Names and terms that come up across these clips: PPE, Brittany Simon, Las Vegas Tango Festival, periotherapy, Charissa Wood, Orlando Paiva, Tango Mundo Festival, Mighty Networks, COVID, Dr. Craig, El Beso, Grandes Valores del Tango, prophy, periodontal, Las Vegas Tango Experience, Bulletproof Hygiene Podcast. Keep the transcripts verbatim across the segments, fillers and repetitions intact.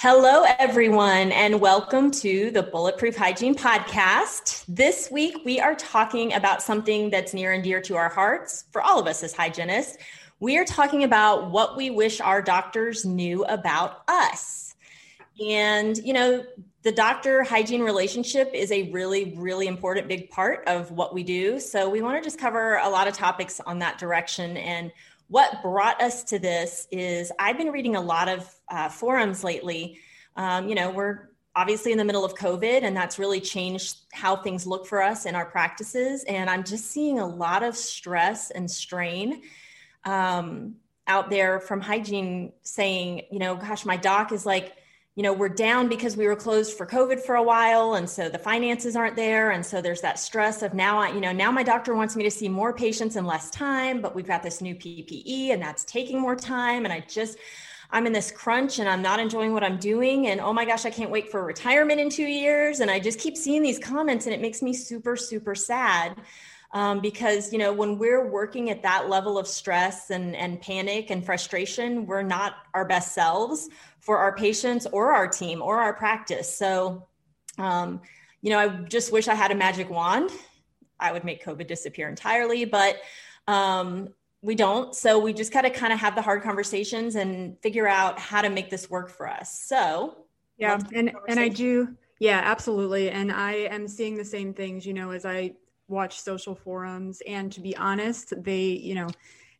Hello, everyone, and welcome to the Bulletproof Hygiene Podcast. This week, we are talking about something that's near and dear to our hearts for all of us as hygienists. We are talking about what we wish our doctors knew about us. And, you know, the doctor-hygiene relationship is a really, really important big part of what we do. So we want to just cover a lot of topics on that direction. And what brought us to this is I've been reading a lot of uh, forums lately. Um, you know, we're obviously in the middle of COVID, and that's really changed how things look for us in our practices. And I'm just seeing a lot of stress and strain um, out there from hygiene saying, you know, gosh, my doc is like, you know, we're down because we were closed for COVID for a while. And so the finances aren't there. And so there's that stress of now, I, you know, now my doctor wants me to see more patients in less time, but we've got this new P P E and that's taking more time. And I just, I'm in this crunch and I'm not enjoying what I'm doing. And oh my gosh, I can't wait for retirement in two years. And I just keep seeing these comments and it makes me super, super sad. Um, because, you know, when we're working at that level of stress and, and panic and frustration, we're not our best selves for our patients or our team or our practice. So, um, you know, I just wish I had a magic wand. I would make COVID disappear entirely, but um, we don't. So we just got to kind of have the hard conversations and figure out how to make this work for us. So, yeah, and, and I do. Yeah, absolutely. And I am seeing the same things, you know, as I watch social forums. And to be honest, they, you know,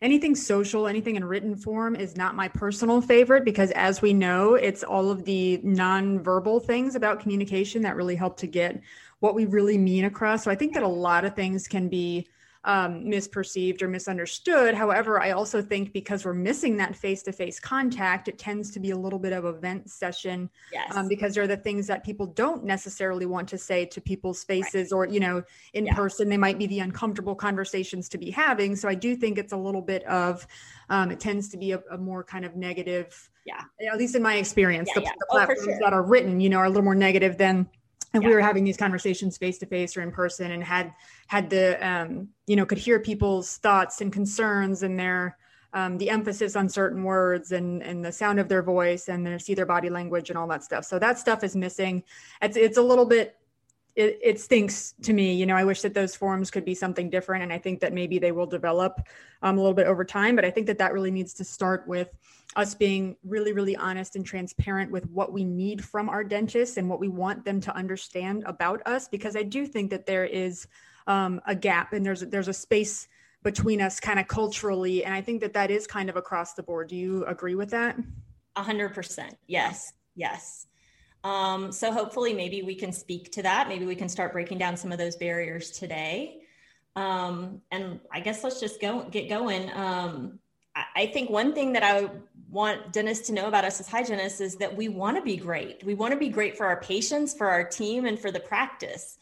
anything social, anything in written form is not my personal favorite, because as we know, it's all of the nonverbal things about communication that really help to get what we really mean across. So I think that a lot of things can be um, misperceived or misunderstood. However, I also think because we're missing that face-to-face contact, it tends to be a little bit of a vent session. Yes. um, because there are the things that people don't necessarily want to say to people's faces, right. Or, you know, in yeah. person, they might be the uncomfortable conversations to be having. So I do think it's a little bit of, um, it tends to be a, a more kind of negative, yeah. at least in my experience, yeah, the, yeah. the platforms oh, for sure. that are written, you know, are a little more negative than And yeah. we were having these conversations face to face or in person, and had had the um, you know, could hear people's thoughts and concerns and their um, the emphasis on certain words and and the sound of their voice and their, see their body language and all that stuff. So that stuff is missing. It's it's a little bit it, it stinks to me. You know, I wish that those forums could be something different, and I think that maybe they will develop um, a little bit over time. But I think that that really needs to start with us being really, really honest and transparent with what we need from our dentists and what we want them to understand about us, because I do think that there is um, a gap and there's, there's a space between us kind of culturally. And I think that that is kind of across the board. Do you agree with that? A hundred percent. Yes. Yes. Um, so hopefully maybe we can speak to that. Maybe we can start breaking down some of those barriers today. Um, and I guess let's just go get going. Um, I think one thing that I want dentists to know about us as hygienists is that we want to be great. We want to be great for our patients, for our team, and for the practice.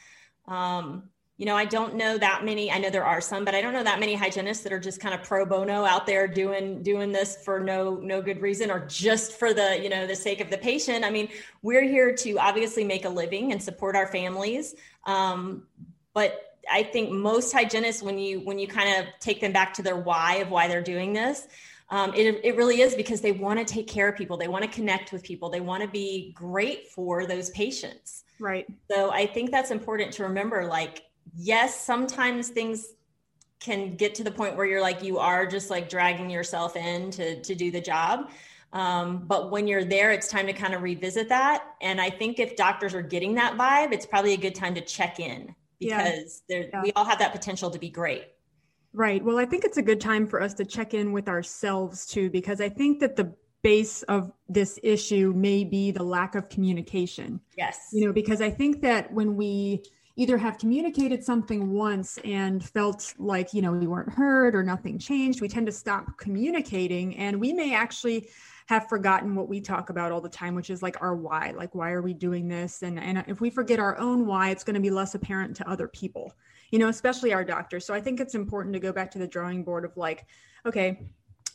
Um, you know, I don't know that many, I know there are some, but I don't know that many hygienists that are just kind of pro bono out there doing, doing this for no, no good reason, or just for the, you know, the sake of the patient. I mean, we're here to obviously make a living and support our families. Um, but I think most hygienists, when you when you kind of take them back to their why of why they're doing this, um, it, it really is because they want to take care of people. They want to connect with people. They want to be great for those patients. Right. So I think that's important to remember. Like, yes, sometimes things can get to the point where you're like, you are just like dragging yourself in to, to do the job. Um, but when you're there, it's time to kind of revisit that. And I think if doctors are getting that vibe, it's probably a good time to check in. Because yeah. Yeah. we all have that potential to be great. Right. Well, I think it's a good time for us to check in with ourselves too, because I think that the base of this issue may be the lack of communication. Yes. You know, because I think that when we either have communicated something once and felt like, you know, we weren't heard or nothing changed, we tend to stop communicating, and we may actually have forgotten what we talk about all the time, which is like our why, like, why are we doing this? And, and if we forget our own why, it's going to be less apparent to other people, you know, especially our doctors. So I think it's important to go back to the drawing board of like, okay,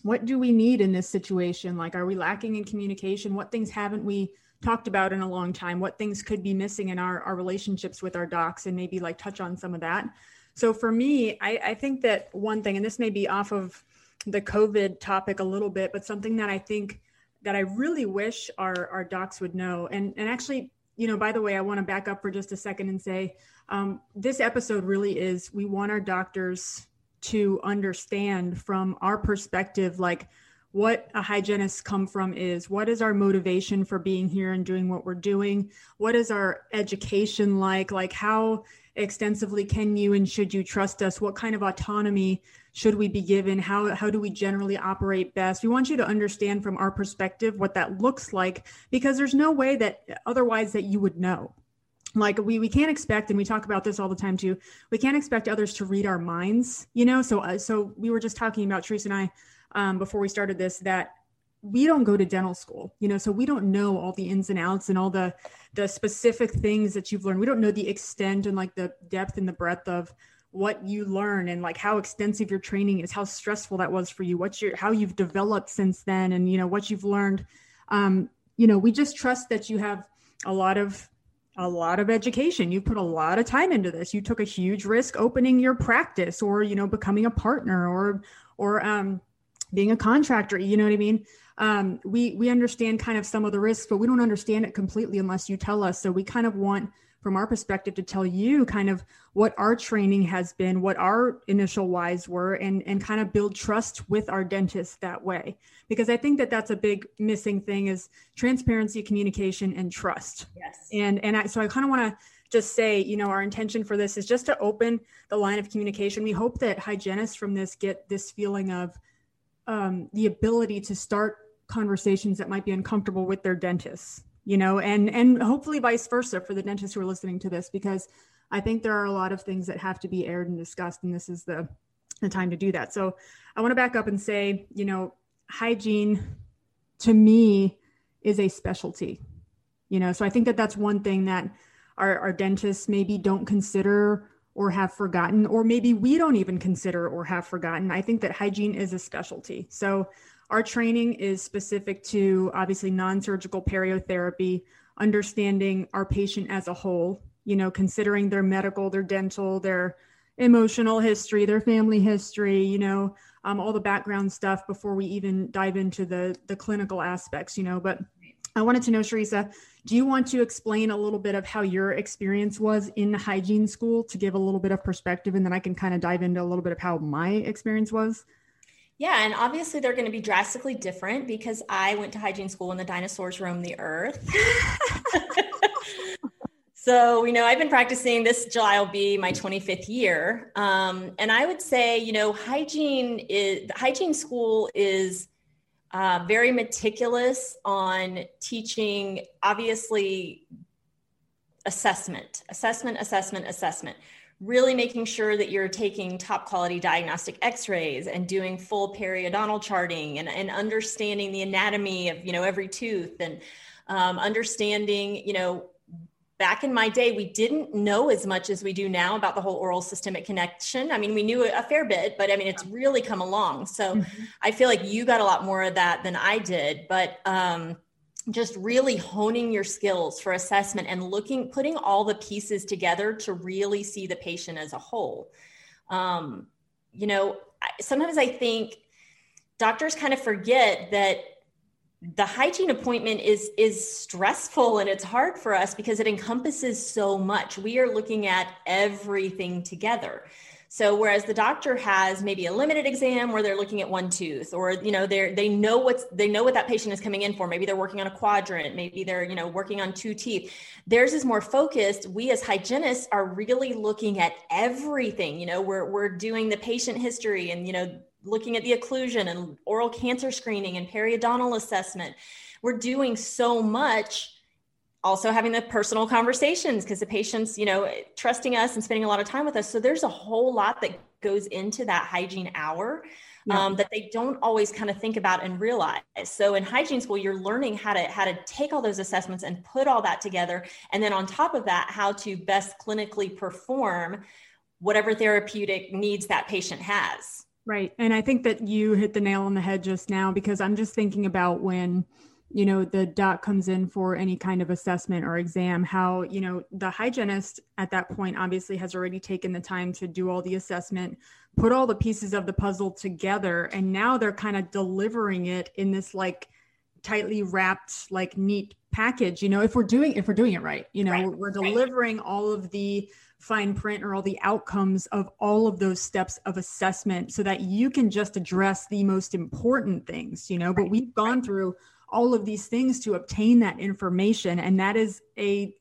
what do we need in this situation? Like, are we lacking in communication? What things haven't we talked about in a long time? What things could be missing in our, our relationships with our docs, and maybe like touch on some of that. So for me, I, I think that one thing, and this may be off of the COVID topic a little bit, but something that I think that I really wish our, our docs would know. And, and actually, you know, by the way, I want to back up for just a second and say, um, this episode really is, we want our doctors to understand from our perspective, like, what a hygienist come from is, what is our motivation for being here and doing what we're doing? What is our education like? Like, how extensively can you and should you trust us? What kind of autonomy should we be given? How, how do we generally operate best? We want you to understand from our perspective what that looks like, because there's no way that otherwise that you would know. Like, we, we can't expect, and we talk about this all the time too, we can't expect others to read our minds, you know? So, uh, so we were just talking about, Charissa and I, Um, before we started this, that we don't go to dental school, you know, so we don't know all the ins and outs and all the, the specific things that you've learned. We don't know the extent and like the depth and the breadth of what you learn, and like how extensive your training is, how stressful that was for you, what your, how you've developed since then, and, you know, what you've learned. Um, you know, we just trust that you have a lot of a lot of education. You put a lot of time into this. You took a huge risk opening your practice, or, you know, becoming a partner, or, or, um, being a contractor, you know what I mean? Um, we, we understand kind of some of the risks, but we don't understand it completely unless you tell us. So we kind of want, from our perspective, to tell you kind of what our training has been, what our initial whys were, and, and kind of build trust with our dentist that way. Because I think that that's a big missing thing, is transparency, communication, and trust. Yes. And, and I, so I kind of want to just say, you know, our intention for this is just to open the line of communication. We hope that hygienists from this get this feeling of, um, the ability to start conversations that might be uncomfortable with their dentists, you know, and, and hopefully vice versa for the dentists who are listening to this, because I think there are a lot of things that have to be aired and discussed, and this is the, the time to do that. So I want to back up and say, you know, hygiene to me is a specialty, you know, so I think that that's one thing that our, our dentists maybe don't consider or have forgotten, or maybe we don't even consider or have forgotten. I think that hygiene is a specialty. So our training is specific to obviously non-surgical periotherapy, understanding our patient as a whole, you know, considering their medical, their dental, their emotional history, their family history, you know, um, all the background stuff before we even dive into the, the clinical aspects, you know. But I wanted to know, Charissa, do you want to explain a little bit of how your experience was in hygiene school to give a little bit of perspective, and then I can kind of dive into a little bit of how my experience was? Yeah, and obviously they're going to be drastically different, because I went to hygiene school when the dinosaurs roamed the earth. So, you know, I've been practicing, this July will be my twenty-fifth year. Um, and I would say, you know, hygiene is, hygiene school is Uh, very meticulous on teaching, obviously, assessment, assessment, assessment, assessment, really making sure that you're taking top quality diagnostic x-rays and doing full periodontal charting, and, and understanding the anatomy of, you know, every tooth, and um, understanding, you know, back in my day, we didn't know as much as we do now about the whole oral systemic connection. I mean, we knew a fair bit, but I mean, it's really come along. So mm-hmm. I feel like you got a lot more of that than I did, but um, just really honing your skills for assessment and looking, putting all the pieces together to really see the patient as a whole. Um, you know, sometimes I think doctors kind of forget that the hygiene appointment is, is stressful, and it's hard for us because it encompasses so much. We are looking at everything together. So whereas the doctor has maybe a limited exam where they're looking at one tooth, or, you know, they're, they know what's, they know what that patient is coming in for. Maybe they're working on a quadrant, maybe they're, you know, working on two teeth. Theirs is more focused. We as hygienists are really looking at everything. You know, we're, we're doing the patient history, and, you know, looking at the occlusion and oral cancer screening and periodontal assessment. We're doing so much. Also having the personal conversations because the patient's, you know, trusting us and spending a lot of time with us. So there's a whole lot that goes into that hygiene hour yeah. um, that they don't always kind of think about and realize. So in hygiene school, you're learning how to, how to take all those assessments and put all that together. And then on top of that, how to best clinically perform whatever therapeutic needs that patient has. Right. And I think that you hit the nail on the head just now, because I'm just thinking about when, you know, the doc comes in for any kind of assessment or exam, how, you know, the hygienist at that point obviously has already taken the time to do all the assessment, put all the pieces of the puzzle together. And now they're kind of delivering it in this like tightly wrapped, like neat package, you know, if we're doing, if we're doing it right, you know, right. we're delivering right. all of the fine print or all the outcomes of all of those steps of assessment so that you can just address the most important things, you know, right. but we've gone right. through all of these things to obtain that information. And that is a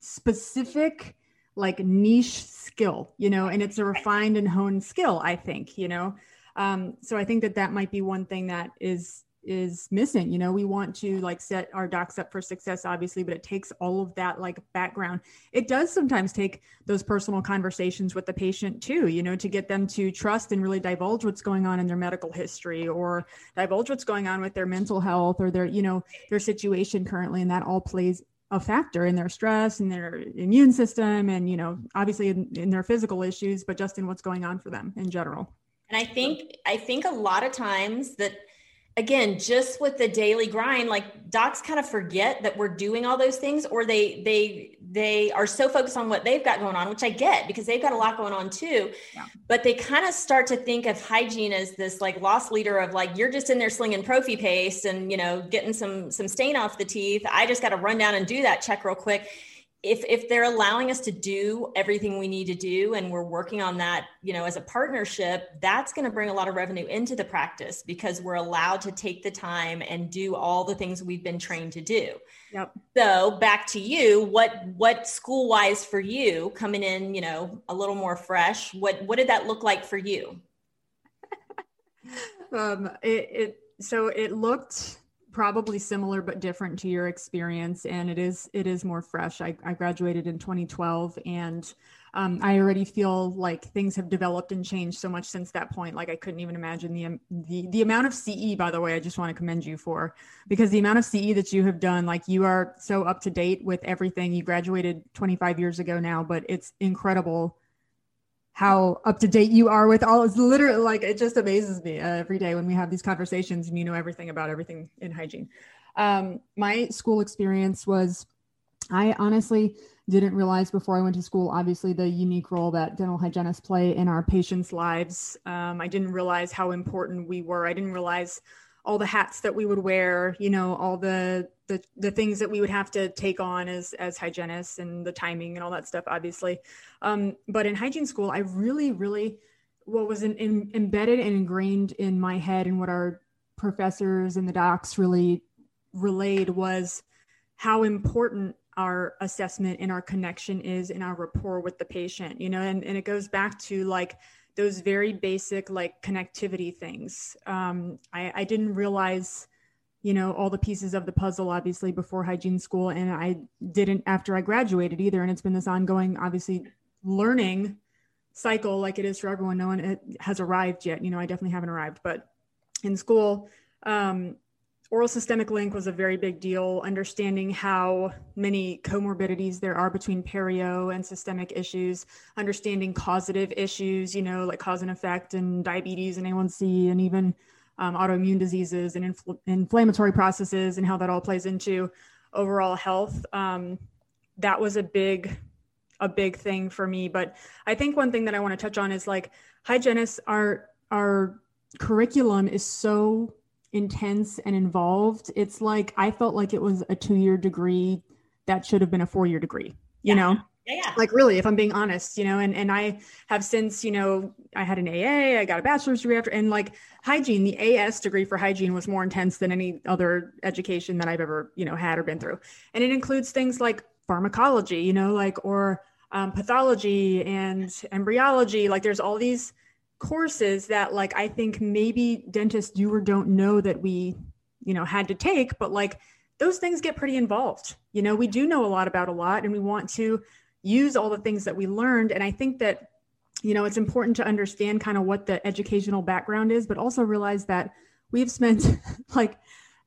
specific, like niche skill, you know, and it's a refined and honed skill, I think, you know? Um, so I think that that might be one thing that is, is missing. You know, we want to like set our docs up for success, obviously, but it takes all of that like background. It does sometimes take those personal conversations with the patient too, you know, to get them to trust and really divulge what's going on in their medical history or divulge what's going on with their mental health or their, you know, their situation currently. And that all plays a factor in their stress and their immune system and, you know, obviously in, in their physical issues, but just in what's going on for them in general. And I think, I think a lot of times that, again, just with the daily grind, like docs kind of forget that we're doing all those things, or they they they are so focused on what they've got going on, which I get because they've got a lot going on too. Yeah. But they kind of start to think of hygiene as this like lost leader of like, you're just in there slinging Profi paste and, you know, getting some some stain off the teeth. I just got to run down and do that check real quick. If if they're allowing us to do everything we need to do and we're working on that, you know, as a partnership, that's going to bring a lot of revenue into the practice because we're allowed to take the time and do all the things we've been trained to do. Yep. So back to you, what what school-wise for you coming in, you know, a little more fresh, what what did that look like for you? um, it, it so it looked probably similar, but different to your experience. And it is, it is more fresh. I, I graduated in twenty twelve and um, I already feel like things have developed and changed so much since that point. Like I couldn't even imagine the, the, the amount of C E, by the way, I just want to commend you for, because the amount of C E that you have done, like you are so up to date with everything. You graduated twenty-five years ago now, but it's incredible how up to date you are with all. It's literally like, it just amazes me uh, every day when we have these conversations and you know everything about everything in hygiene. Um, my school experience was, I honestly didn't realize before I went to school, obviously the unique role that dental hygienists play in our patients' lives. Um, I didn't realize how important we were. I didn't realize all the hats that we would wear, you know, all the, the, the things that we would have to take on as, as hygienists and the timing and all that stuff, obviously. Um, but in hygiene school, I really, really, what was in, in, embedded and ingrained in my head and what our professors and the docs really relayed was how important our assessment and our connection is in our rapport with the patient, you know, and, and it goes back to like those very basic like connectivity things. Um, I, I didn't realize, you know, all the pieces of the puzzle, obviously, before hygiene school. And I didn't after I graduated either. And it's been this ongoing, obviously, learning cycle like it is for everyone. No one has arrived yet. You know, I definitely haven't arrived. But in school, um, oral systemic link was a very big deal. Understanding how many comorbidities there are between perio and systemic issues, understanding causative issues, you know, like cause and effect and diabetes and A one C and even um, autoimmune diseases and infl- inflammatory processes and how that all plays into overall health. Um, that was a big, a big thing for me. But I think one thing that I want to touch on is like hygienists, our, our curriculum is so intense and involved. It's like, I felt like it was a two-year degree that should have been a four-year degree, you yeah. know, yeah, yeah. like really, if I'm being honest, you know, and, and I have since, you know, I had an A A, I got a bachelor's degree after, and like hygiene, the A S degree for hygiene was more intense than any other education that I've ever, you know, had or been through. And it includes things like pharmacology, you know, like, or um, pathology and embryology. Like there's all these courses that like, I think maybe dentists do or don't know that we, you know, had to take, but like those things get pretty involved. You know, we do know a lot about a lot and we want to use all the things that we learned. And I think that, you know, it's important to understand kind of what the educational background is, but also realize that we've spent like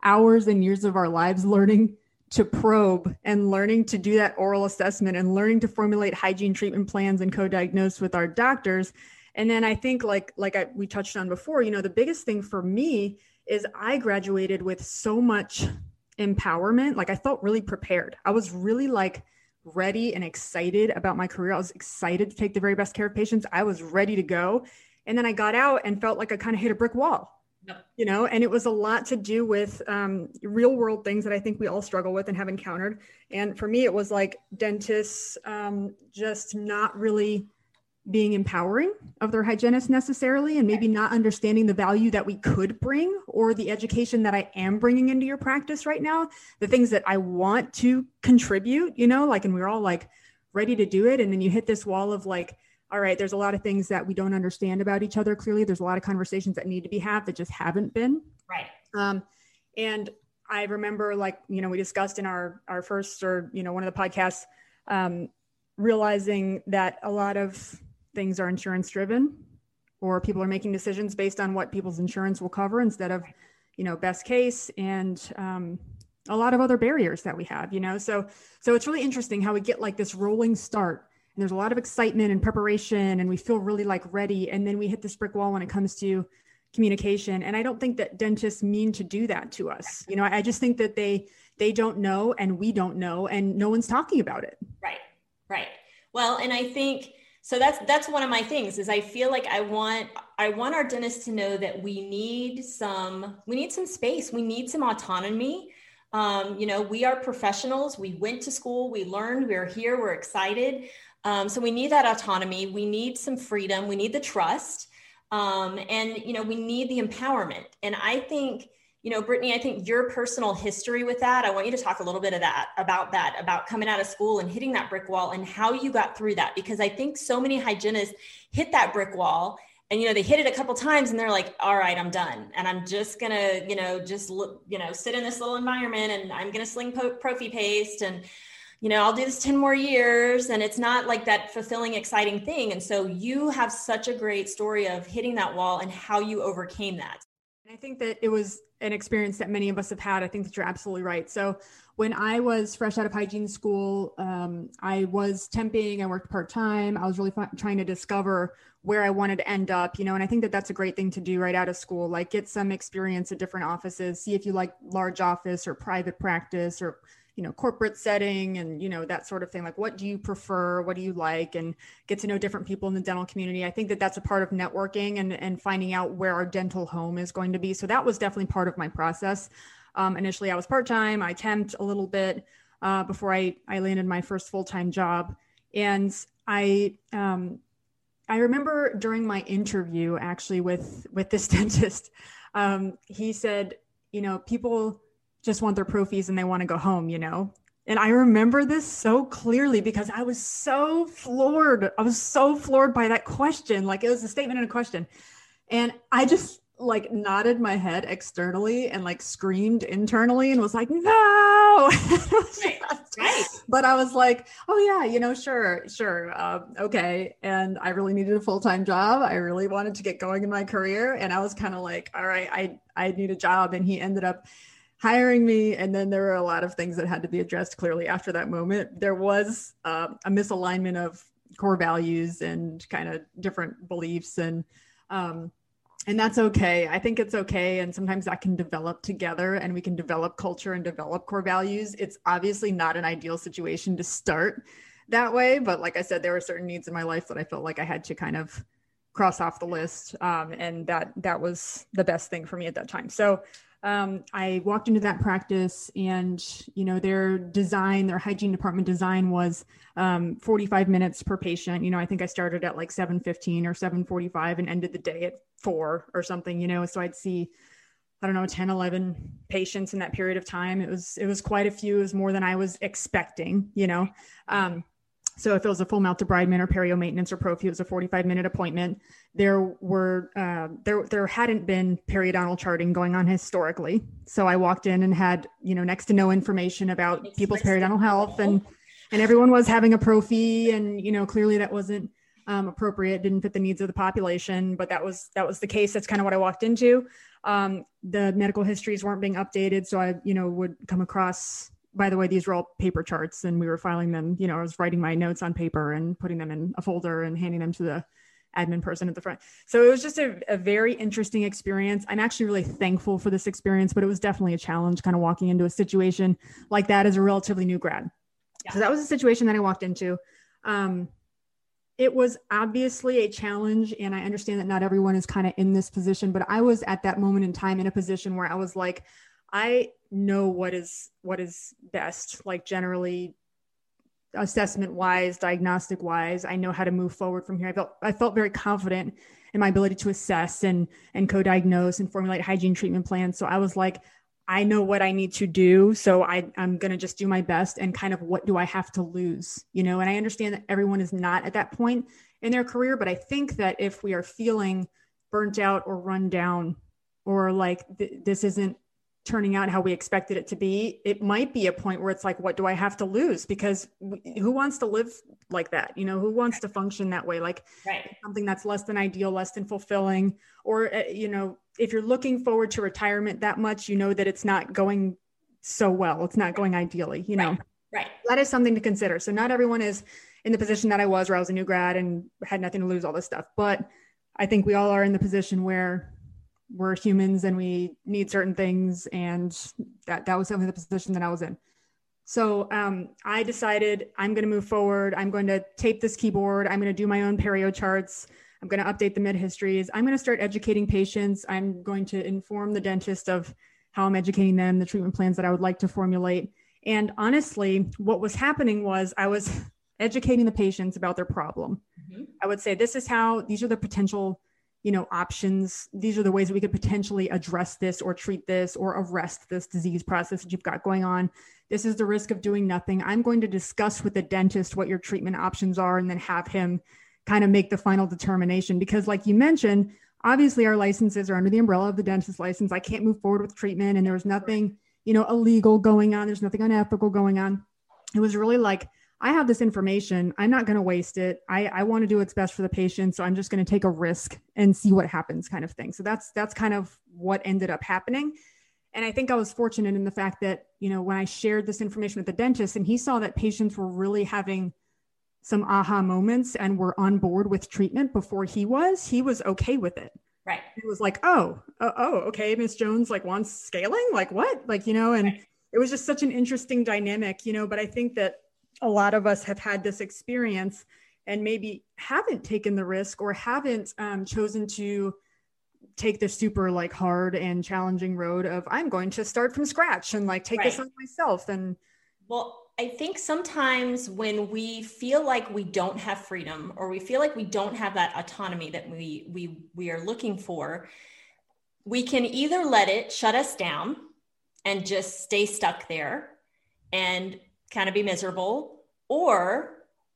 hours and years of our lives learning to probe and learning to do that oral assessment and learning to formulate hygiene treatment plans and co-diagnose with our doctors. And then I think like, like I, we touched on before, you know, the biggest thing for me is I graduated with so much empowerment. Like I felt really prepared. I was really like ready and excited about my career. I was excited to take the very best care of patients. I was ready to go. And then I got out and felt like I kind of hit a brick wall. No. You know, and it was a lot to do with um, real world things that I think we all struggle with and have encountered. And for me, it was like dentists um, just not really being empowering of their hygienists necessarily, and maybe not understanding the value that we could bring or the education that I am bringing into your practice right now, the things that I want to contribute, you know, like, and we're all like ready to do it. And then you hit this wall of like, all right, there's a lot of things that we don't understand about each other. Clearly, there's a lot of conversations that need to be had that just haven't been. Right. Um, and I remember like, you know, we discussed in our, our first or, you know, one of the podcasts, um, realizing that a lot of things are insurance driven, or people are making decisions based on what people's insurance will cover instead of, you know, best case and um, a lot of other barriers that we have, you know? So, so it's really interesting how we get like this rolling start. And there's a lot of excitement and preparation and we feel really like ready. And then we hit this brick wall when it comes to communication. And I don't think that dentists mean to do that to us. You know, I just think that they, they don't know and we don't know and no one's talking about it. Right. Right. Well, and I think, so that's, that's one of my things is I feel like I want, I want our dentists to know that we need some, we need some space. We need some autonomy. Um, you know, we are professionals. We went to school, we learned, we're here, we're excited. Um, so we need that autonomy. We need some freedom. We need the trust. Um, and, you know, we need the empowerment. And I think, you know, Brittany, I think your personal history with that, I want you to talk a little bit of that, about that, about coming out of school and hitting that brick wall and how you got through that. Because I think so many hygienists hit that brick wall and, you know, they hit it a couple times and they're like, all right, I'm done. And I'm just going to, you know, just, look, you know, sit in this little environment and I'm going to sling po- profi paste and, you know, I'll do this ten more years. And it's not like that fulfilling, exciting thing. And so you have such a great story of hitting that wall and how you overcame that. And I think that it was an experience that many of us have had. I think that you're absolutely right. So when I was fresh out of hygiene school, um, I was temping, I worked part-time. I was really f- trying to discover where I wanted to end up, you know, and I think that that's a great thing to do right out of school, like get some experience at different offices, see if you like large office or private practice or you know, corporate setting and, you know, that sort of thing. Like, what do you prefer? What do you like? And get to know different people in the dental community. I think that that's a part of networking and, and finding out where our dental home is going to be. So that was definitely part of my process. Um, initially, I was part-time. I temped a little bit uh, before I, I landed my first full-time job. And I, um, I remember during my interview actually with, with this dentist, um, he said, you know, people just want their profis and they want to go home, you know? And I remember this so clearly because I was so floored. I was so floored by that question. Like it was a statement and a question. And I just like nodded my head externally and like screamed internally and was like, no. Right. But I was like, oh yeah, you know, sure, sure. Um, okay. And I really needed a full-time job. I really wanted to get going in my career. And I was kind of like, all right, I, I need a job. And he ended up hiring me. And then there were a lot of things that had to be addressed clearly after that moment. There was uh, a misalignment of core values and kind of different beliefs. And, um, and that's okay. I think it's okay. And sometimes that can develop together and we can develop culture and develop core values. It's obviously not an ideal situation to start that way. But like I said, there were certain needs in my life that I felt like I had to kind of cross off the list. Um, and that, that was the best thing for me at that time. So Um, I walked into that practice and, you know, their design, their hygiene department design was um, forty-five minutes per patient. You know, I think I started at like seven fifteen or seven forty-five and ended the day at four or something, you know, so I'd see, I don't know, ten, eleven patients in that period of time. It was, it was quite a few. It was more than I was expecting, you know. Um, So if it was a full mouth debridement or perio maintenance or prophy, it was a forty-five minute appointment. There were, uh, there, there hadn't been periodontal charting going on historically. So I walked in and had, you know, next to no information about it's people's periodontal health, and, and everyone was having a prophy, and, you know, clearly that wasn't um, appropriate, didn't fit the needs of the population, but that was, that was the case. That's kind of what I walked into. Um, the medical histories weren't being updated. So I, you know, would come across, by the way, these were all paper charts, and we were filing them, you know, I was writing my notes on paper and putting them in a folder and handing them to the admin person at the front. So it was just a, a very interesting experience. I'm actually really thankful for this experience, but it was definitely a challenge kind of walking into a situation like that as a relatively new grad. Yeah. So that was a situation that I walked into. Um, it was obviously a challenge, and I understand that not everyone is kind of in this position, but I was at that moment in time in a position where I was like, I know what is, what is best, like generally assessment wise, diagnostic wise, I know how to move forward from here. I felt, I felt very confident in my ability to assess and, and co-diagnose and formulate hygiene treatment plans. So I was like, I know what I need to do. So I, I'm going to just do my best, and kind of what do I have to lose, you know? And I understand that everyone is not at that point in their career, but I think that if we are feeling burnt out or run down, or like th- this isn't turning out how we expected it to be, it might be a point where it's like, what do I have to lose? Because who wants to live like that? You know, who wants to function that way? Like right. something that's less than ideal, less than fulfilling, or, uh, you know, if you're looking forward to retirement that much, you know that it's not going so well. It's not going ideally, you know, right. right. That is something to consider. So not everyone is in the position that I was, where I was a new grad and had nothing to lose, all this stuff. But I think we all are in the position where we're humans and we need certain things. And that, that was definitely the position that I was in. So um, I decided I'm going to move forward. I'm going to tape this keyboard. I'm going to do my own perio charts. I'm going to update the med histories. I'm going to start educating patients. I'm going to inform the dentist of how I'm educating them, the treatment plans that I would like to formulate. And honestly, what was happening was I was educating the patients about their problem. Mm-hmm. I would say, this is how, these are the potential you know, options. These are the ways that we could potentially address this or treat this or arrest this disease process that you've got going on. This is the risk of doing nothing. I'm going to discuss with the dentist what your treatment options are, and then have him kind of make the final determination. Because like you mentioned, obviously our licenses are under the umbrella of the dentist's license. I can't move forward with treatment, and there was nothing, you know, illegal going on. There's nothing unethical going on. It was really like, I have this information. I'm not going to waste it. I, I want to do what's best for the patient. So I'm just going to take a risk and see what happens, kind of thing. So that's, that's kind of what ended up happening. And I think I was fortunate in the fact that, you know, when I shared this information with the dentist and he saw that patients were really having some aha moments and were on board with treatment before he was, he was okay with it. Right. It was like, Oh, uh, Oh, okay. Miss Jones like wants scaling, like what? Like, you know, and right. It was just such an interesting dynamic, you know, but I think that a lot of us have had this experience and maybe haven't taken the risk or haven't um, chosen to take the super like hard and challenging road of I'm going to start from scratch and like take right. this on myself. And well, I think sometimes when we feel like we don't have freedom or we feel like we don't have that autonomy that we, we, we are looking for, we can either let it shut us down and just stay stuck there and kind of be miserable, or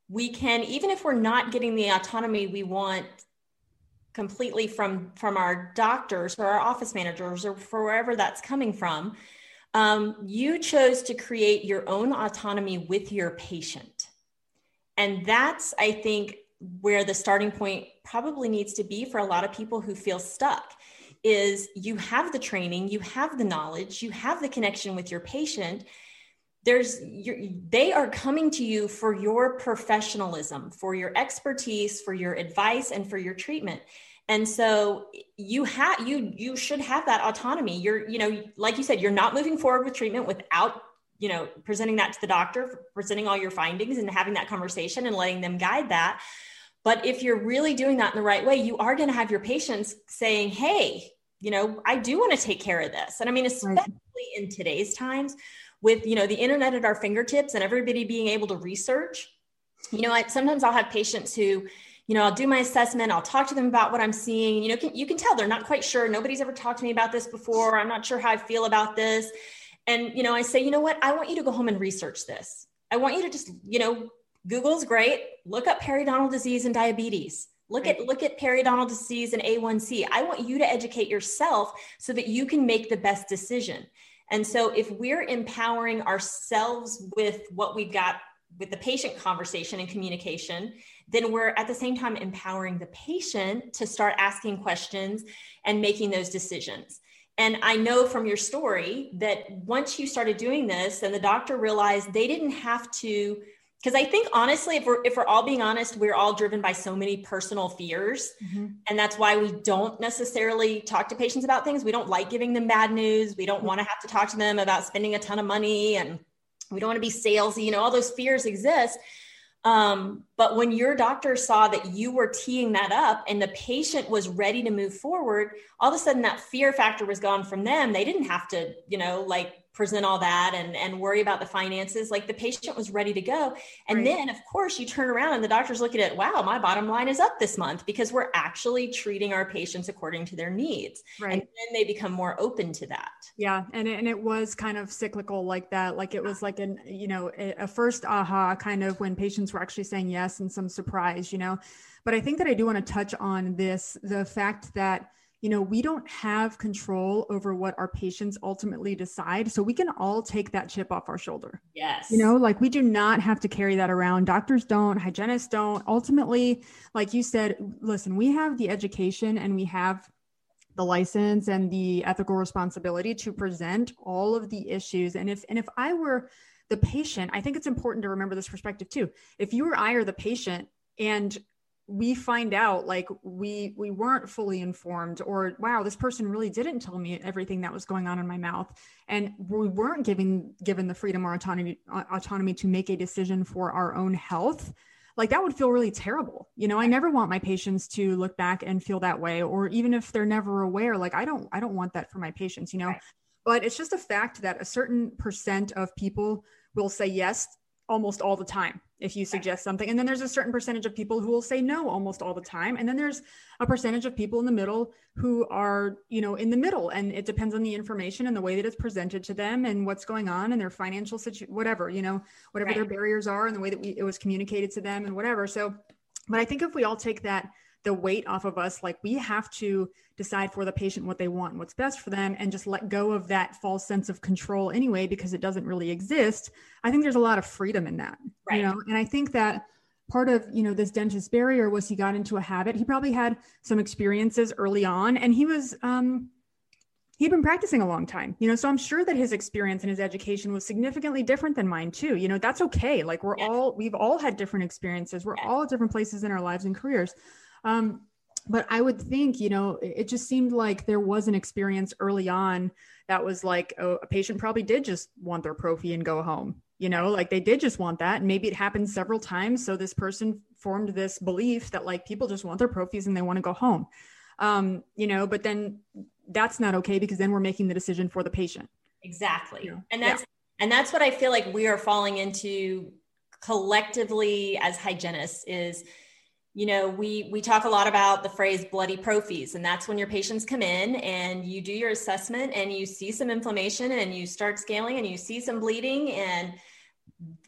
we can, even if we're not getting the autonomy we want completely from, from our doctors or our office managers or for wherever that's coming from, um, you chose to create your own autonomy with your patient. And that's, I think, where the starting point probably needs to be for a lot of people who feel stuck, is you have the training, you have the knowledge, you have the connection with your patient. There's, you're, they are coming to you for your professionalism, for your expertise, for your advice, and for your treatment. And so you have, you, you should have that autonomy. You're, you know, like you said, you're not moving forward with treatment without, you know, presenting that to the doctor, presenting all your findings and having that conversation and letting them guide that. But if you're really doing that in the right way, you are going to have your patients saying, hey, you know, I do want to take care of this. And I mean, especially right. in today's times, with, you know, the internet at our fingertips and everybody being able to research, you know, I, sometimes I'll have patients who, you know, I'll do my assessment. I'll talk to them about what I'm seeing. You know, can, you can tell they're not quite sure. Nobody's ever talked to me about this before. I'm not sure how I feel about this. And, you know, I say, you know what, I want you to go home and research this. I want you to just, you know, Google's great. Look up periodontal disease and diabetes. Look at, look at periodontal disease and A one C. I want you to educate yourself so that you can make the best decision. And so if we're empowering ourselves with what we've got with the patient conversation and communication, then we're at the same time empowering the patient to start asking questions and making those decisions. And I know from your story that once you started doing this and the doctor realized they didn't have to, because I think honestly, if we're, if we're all being honest, we're all driven by so many personal fears. Mm-hmm. And that's why we don't necessarily talk to patients about things. We don't like giving them bad news. We don't mm-hmm. want to have to talk to them about spending a ton of money, and we don't want to be salesy, you know, all those fears exist. Um, but when your doctor saw that you were teeing that up and the patient was ready to move forward, all of a sudden that fear factor was gone from them. They didn't have to, you know, like present all that and, and worry about the finances. Like the patient was ready to go. And right. then of course you turn around and the doctor's looking at, wow, my bottom line is up this month because we're actually treating our patients according to their needs. Right. And then they become more open to that. Yeah. And it, and it was kind of cyclical like that. Like it was like an, you know, a first aha kind of when patients were actually saying yes and some surprise, you know, but I think that I do want to touch on this, the fact that you know, we don't have control over what our patients ultimately decide. So we can all take that chip off our shoulder. Yes. You know, like we do not have to carry that around. Doctors don't, hygienists don't. Ultimately, like you said, listen, we have the education and we have the license and the ethical responsibility to present all of the issues. And if, and if I were the patient, I think it's important to remember this perspective too. If you or I are the patient and we find out like we, we weren't fully informed, or wow, this person really didn't tell me everything that was going on in my mouth. And we weren't given, given the freedom or autonomy, autonomy to make a decision for our own health. Like that would feel really terrible. You know, I never want my patients to look back and feel that way. Or even if they're never aware, like I don't, I don't want that for my patients, you know, right. But it's just a fact that a certain percent of people will say yes almost all the time if you suggest something. And then there's a certain percentage of people who will say no almost all the time. And then there's a percentage of people in the middle who are, you know, in the middle, and it depends on the information and the way that it's presented to them and what's going on and their financial situation, whatever, you know, whatever right. their barriers are and the way that we, it was communicated to them and whatever. So, but I think if we all take that, the weight off of us, like we have to decide for the patient what they want, what's best for them, and just let go of that false sense of control anyway, because it doesn't really exist. I think there's a lot of freedom in that, right. you know? And I think that part of, you know, this dentist barrier was he got into a habit. He probably had some experiences early on, and he was, um, he'd been practicing a long time, you know, so I'm sure that his experience and his education was significantly different than mine too. You know, that's okay. Like we're yeah. all, we've all had different experiences. We're yeah. all at different places in our lives and careers. Um, but I would think, you know, it just seemed like there was an experience early on that was like, oh, a patient probably did just want their prophy and go home, you know, like they did just want that. And maybe it happened several times. So this person formed this belief that like people just want their prophies and they want to go home, um, you know, but then that's not okay because then we're making the decision for the patient. Exactly. You know? And that's, yeah. and that's what I feel like we are falling into collectively as hygienists is, you know, we, we talk a lot about the phrase bloody prophies, and that's when your patients come in and you do your assessment and you see some inflammation and you start scaling and you see some bleeding, and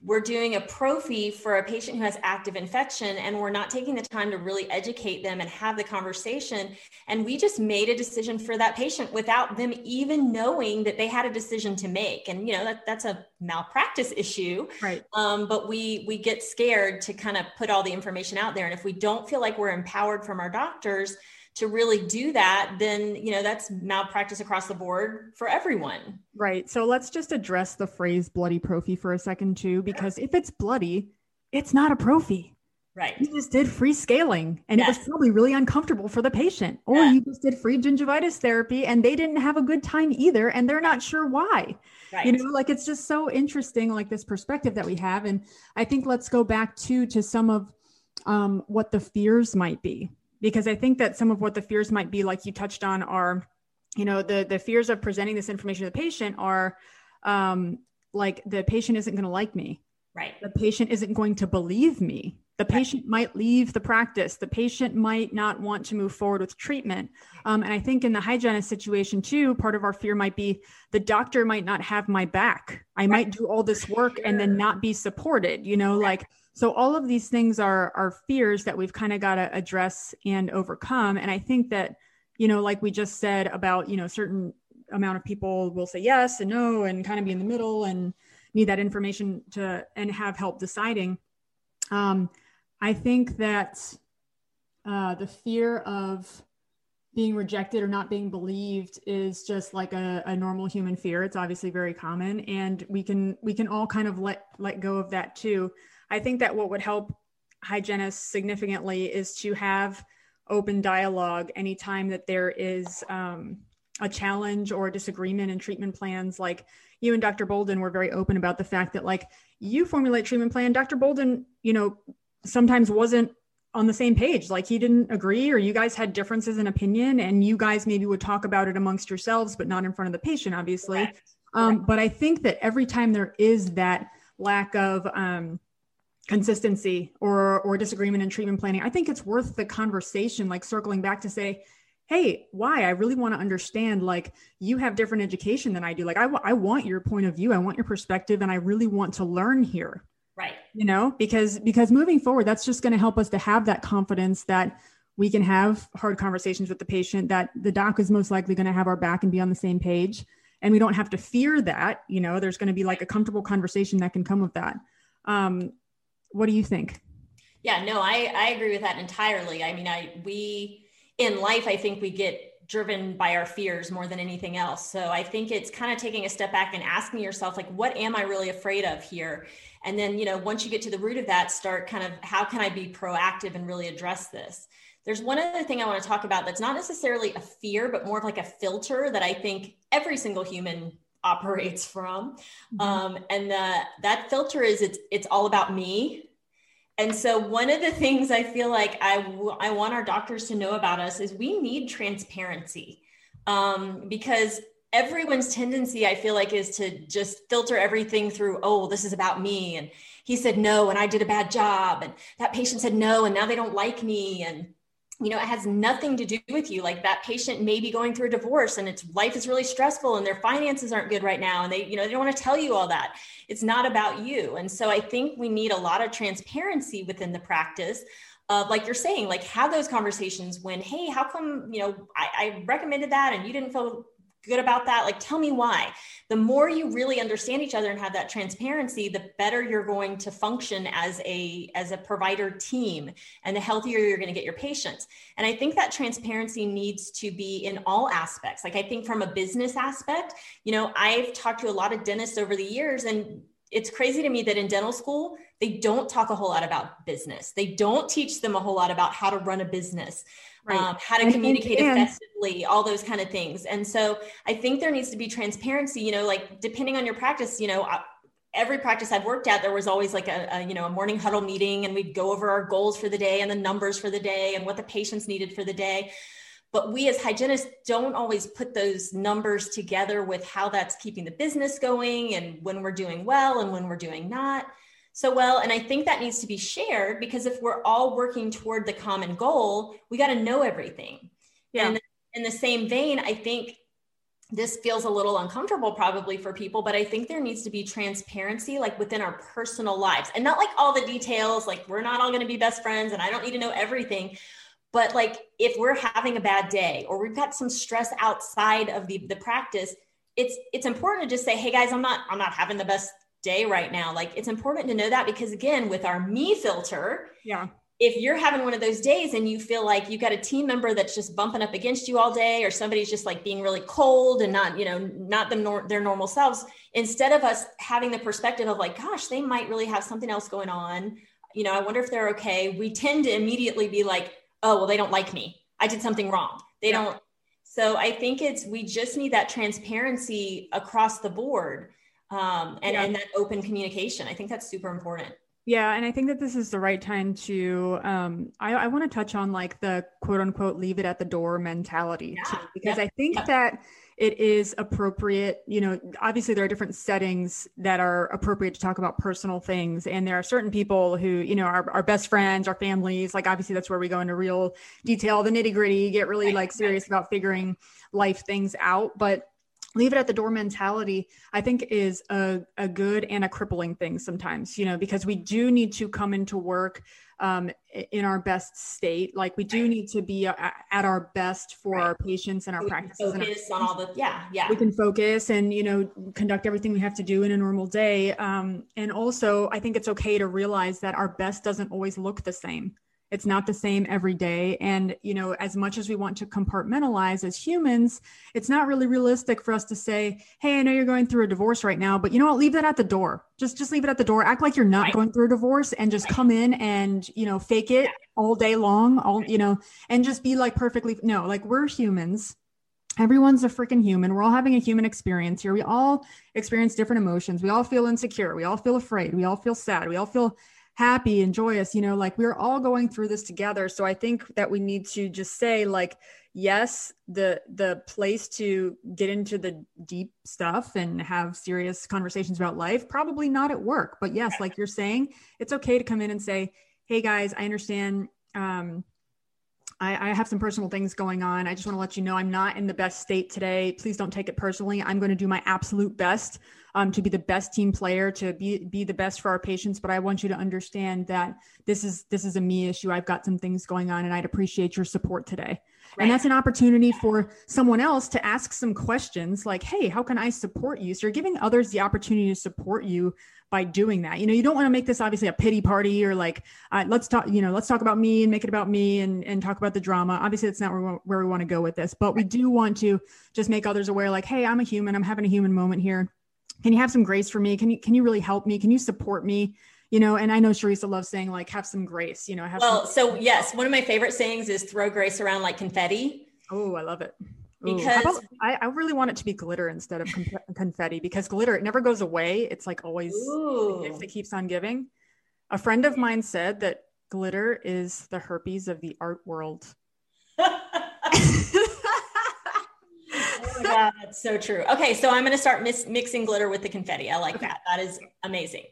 we're doing a prophy for a patient who has active infection, and we're not taking the time to really educate them and have the conversation. And we just made a decision for that patient without them even knowing that they had a decision to make. And, you know, that, that's a malpractice issue, right? Um, but we, we get scared to kind of put all the information out there. And if we don't feel like we're empowered from our doctors to really do that, then, you know, that's malpractice across the board for everyone. Right. So let's just address the phrase bloody prophy for a second too, because if it's bloody, it's not a prophy. Right. You just did free scaling and yes. it was probably really uncomfortable for the patient, or yeah. you just did free gingivitis therapy and they didn't have a good time either. And they're not sure why, right. you know, like, it's just so interesting, like this perspective that we have. And I think let's go back to, to some of um, what the fears might be, because I think that some of what the fears might be, like you touched on, are, you know, the, the fears of presenting this information to the patient are um, like the patient isn't going to like me, right? The patient isn't going to believe me. The patient might leave the practice. The patient might not want to move forward with treatment. Um, and I think in the hygienist situation too, part of our fear might be the doctor might not have my back. I might do all this work and then not be supported, you know, like, so all of these things are, are fears that we've kind of got to address and overcome. And I think that, you know, like we just said about, you know, certain amount of people will say yes and no, and kind of be in the middle and need that information to, and have help deciding. Um, I think that uh, the fear of being rejected or not being believed is just like a, a normal human fear. It's obviously very common, and we can we can all kind of let let go of that too. I think that what would help hygienists significantly is to have open dialogue anytime that there is um, a challenge or a disagreement in treatment plans. Like you and Doctor Bolden were very open about the fact that like you formulate treatment plan, Doctor Bolden, you know, sometimes wasn't on the same page. Like he didn't agree, or you guys had differences in opinion, and you guys maybe would talk about it amongst yourselves, but not in front of the patient, obviously. Correct. Um, Correct. But I think that every time there is that lack of um, consistency or, or disagreement in treatment planning, I think it's worth the conversation, like circling back to say, hey, why? I really want to understand, like, you have different education than I do. Like, I, w- I want your point of view. I want your perspective. And I really want to learn here. Right. You know, because, because moving forward, that's just going to help us to have that confidence that we can have hard conversations with the patient, that the doc is most likely going to have our back and be on the same page. And we don't have to fear that, you know, there's going to be like a comfortable conversation that can come with that. Um, what do you think? Yeah, no, I, I agree with that entirely. I mean, I, we, in life, I think we get driven by our fears more than anything else. So I think it's kind of taking a step back and asking yourself, like, what am I really afraid of here? And then, you know, once you get to the root of that, start kind of, how can I be proactive and really address this? There's one other thing I want to talk about that's not necessarily a fear, but more of like a filter that I think every single human operates from. Mm-hmm. Um, and the, that filter is it's, it's all about me. And so one of the things I feel like I, w- I want our doctors to know about us is we need transparency, um, because everyone's tendency, I feel like, is to just filter everything through, oh, this is about me. And he said no, and I did a bad job. And that patient said no, and now they don't like me. And, you know, it has nothing to do with you. Like that patient may be going through a divorce and it's life is really stressful and their finances aren't good right now. And they, you know, they don't want to tell you all that. It's not about you. And so I think we need a lot of transparency within the practice of, like you're saying, like have those conversations when, hey, how come, you know, I, I recommended that and you didn't feel good about that. Like, tell me why. The more you really understand each other and have that transparency, the better you're going to function as a, as a provider team, and the healthier you're going to get your patients. And I think that transparency needs to be in all aspects. Like I think from a business aspect, you know, I've talked to a lot of dentists over the years, and it's crazy to me that in dental school, they don't talk a whole lot about business. They don't teach them a whole lot about how to run a business, right. um, how to I communicate effectively, all those kind of things. And so I think there needs to be transparency, you know, like depending on your practice, you know, I, every practice I've worked at, there was always like a, a, you know, a morning huddle meeting, and we'd go over our goals for the day and the numbers for the day and what the patients needed for the day. But we as hygienists don't always put those numbers together with how that's keeping the business going and when we're doing well and when we're doing not so well. And I think that needs to be shared, because if we're all working toward the common goal, we got to know everything. Yeah. And in the same vein, I think this feels a little uncomfortable probably for people, but I think there needs to be transparency, like within our personal lives, and not like all the details, like we're not all going to be best friends and I don't need to know everything. But like, if we're having a bad day or we've got some stress outside of the, the practice, it's, it's important to just say, hey guys, I'm not, I'm not having the best day right now. Like it's important to know that, because again, with our me filter, yeah, if you're having one of those days and you feel like you've got a team member that's just bumping up against you all day, or somebody's just like being really cold and not, you know, not them, nor- their normal selves, instead of us having the perspective of like, gosh, they might really have something else going on. You know, I wonder if they're okay. We tend to immediately be like, oh, well, they don't like me. I did something wrong. They yeah. don't. So I think it's, we just need that transparency across the board, um, and, yeah. and that open communication. I think that's super important. Yeah. And I think that this is the right time to, um, I, I want to touch on like the quote unquote, leave it at the door mentality, yeah. too, because yeah. I think yeah. that it is appropriate. You know, obviously there are different settings that are appropriate to talk about personal things. And there are certain people who, you know, our, our best friends, our families, like obviously that's where we go into real detail, the nitty gritty, you get really like serious about figuring life things out. But leave it at the door mentality, I think, is a, a good and a crippling thing sometimes, you know, because we do need to come into work um, in our best state. Like we do need to be a, at our best for right. our patients and our we practices. Can focus and our, on all the, yeah, yeah. We can focus and, you know, conduct everything we have to do in a normal day. Um, and also, I think it's okay to realize that our best doesn't always look the same. It's not the same every day. And, you know, as much as we want to compartmentalize as humans, it's not really realistic for us to say, hey, I know you're going through a divorce right now, but you know what, leave that at the door. Just, just leave it at the door. Act like you're not right. going through a divorce and just right. come in and, you know, fake it yeah. all day long, all, you know, and just be like perfectly, no, like we're humans. Everyone's a freaking human. We're all having a human experience here. We all experience different emotions. We all feel insecure. We all feel afraid. We all feel sad. We all feel happy and joyous, you know, like we're all going through this together. So I think that we need to just say like, yes, the, the place to get into the deep stuff and have serious conversations about life, probably not at work, but yes, like you're saying, it's okay to come in and say, hey guys, I understand, um, I, I have some personal things going on. I just want to let you know I'm not in the best state today. Please don't take it personally. I'm going to do my absolute best um, to be the best team player, to be be the best for our patients. But I want you to understand that this is this is a me issue. I've got some things going on, and I'd appreciate your support today. Right. And that's an opportunity for someone else to ask some questions like, hey, how can I support you? So you're giving others the opportunity to support you by doing that. You know, you don't want to make this obviously a pity party or like, uh, let's talk, you know, let's talk about me and make it about me and, and talk about the drama. Obviously that's not where we, want, where we want to go with this, but we do want to just make others aware like, hey, I'm a human. I'm having a human moment here. Can you have some grace for me? Can you, can you really help me? Can you support me? You know, and I know Charissa loves saying like, have some grace, you know. Have well, some- so yes, one of my favorite sayings is throw grace around like confetti. Oh, I love it. Ooh. Because about, I, I really want it to be glitter instead of confetti because glitter, it never goes away. It's like always a gift that keeps on giving. A friend of mine said that glitter is the herpes of the art world. Yeah, that's so true. Okay, so I'm going to start mis- mixing glitter with the confetti. I like okay. that. That is amazing.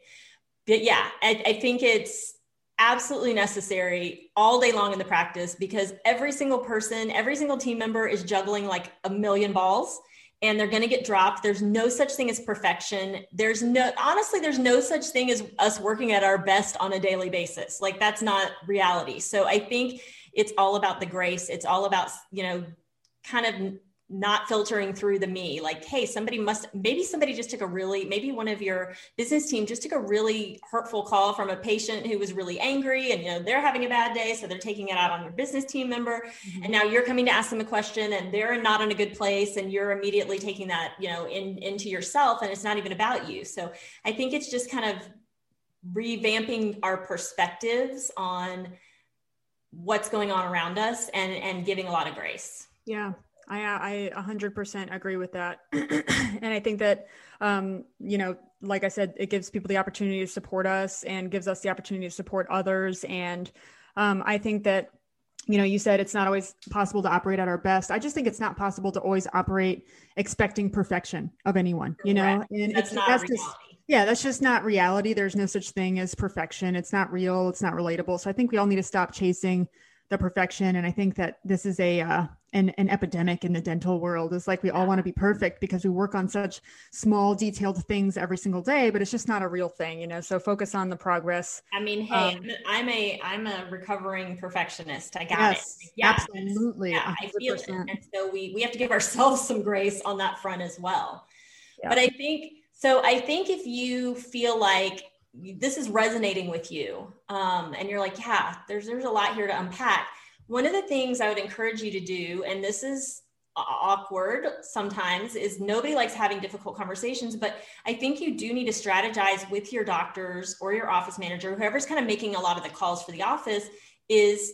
But yeah, I, I think it's absolutely necessary all day long in the practice because every single person, every single team member is juggling like a million balls and they're going to get dropped. There's no such thing as perfection. There's no, honestly, there's no such thing as us working at our best on a daily basis. Like that's not reality. So I think it's all about the grace. It's all about, you know, kind of not filtering through the me, like, hey, somebody must, maybe somebody just took a really, maybe one of your business team just took a really hurtful call from a patient who was really angry and, you know, they're having a bad day. So they're taking it out on your business team member. Mm-hmm. And now you're coming to ask them a question and they're not in a good place. And you're immediately taking that, you know, in, into yourself and it's not even about you. So I think it's just kind of revamping our perspectives on what's going on around us and, and giving a lot of grace. Yeah. I, I one hundred percent agree with that. And I think that, um, you know, like I said, it gives people the opportunity to support us and gives us the opportunity to support others. And um, I think that, you know, you said it's not always possible to operate at our best. I just think it's not possible to always operate expecting perfection of anyone, you know, and that's it's not that's reality. Just, yeah, that's just not reality. There's no such thing as perfection. It's not real. It's not relatable. So I think we all need to stop chasing the perfection. And I think that this is a, uh, an, an epidemic in the dental world. It's like, we all want to be perfect because we work on such small detailed things every single day, but it's just not a real thing, you know? So focus on the progress. I mean, hey, um, I'm a, I'm a recovering perfectionist. I got yes, it. Yeah, absolutely. Yeah, I feel it. And so we, we have to give ourselves some grace on that front as well. Yeah. But I think, so I think if you feel like this is resonating with you, um, and you're like, yeah, there's, there's a lot here to unpack. One of the things I would encourage you to do, and this is awkward sometimes, is nobody likes having difficult conversations, but I think you do need to strategize with your doctors or your office manager, whoever's kind of making a lot of the calls for the office, is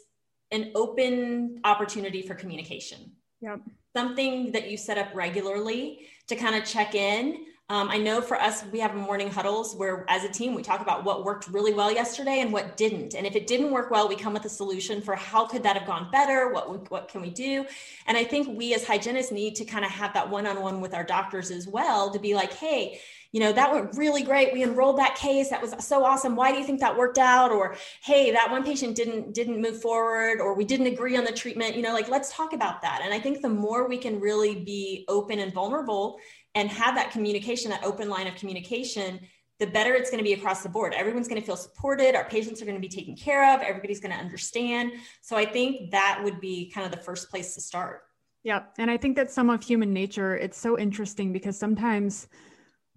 an open opportunity for communication. Yep. Something that you set up regularly to kind of check in. Um, I know for us, we have morning huddles where as a team, we talk about what worked really well yesterday and what didn't. And if it didn't work well, we come with a solution for how could that have gone better? What, what can we do? And I think we as hygienists need to kind of have that one-on-one with our doctors as well to be like, hey, you know, that went really great. We enrolled that case. That was so awesome. Why do you think that worked out? Or, hey, that one patient didn't, didn't move forward, or we didn't agree on the treatment, you know, like, let's talk about that. And I think the more we can really be open and vulnerable and have that communication, that open line of communication, the better it's going to be across the board. Everyone's going to feel supported. Our patients are going to be taken care of. Everybody's going to understand. So I think that would be kind of the first place to start. Yeah. And I think that's some of human nature. It's so interesting because sometimes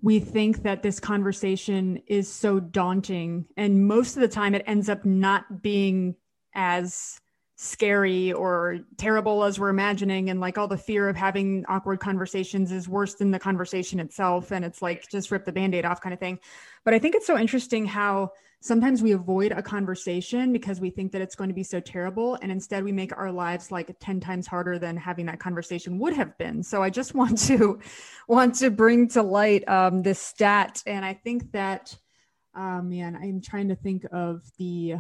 we think that this conversation is so daunting, and most of the time it ends up not being as scary or terrible as we're imagining. And like all the fear of having awkward conversations is worse than the conversation itself. And it's like, just rip the Band-Aid off kind of thing. But I think it's so interesting how sometimes we avoid a conversation because we think that it's going to be so terrible. And instead we make our lives like ten times harder than having that conversation would have been. So I just want to want to bring to light um, this stat. And I think that, uh, man, I'm trying to think of the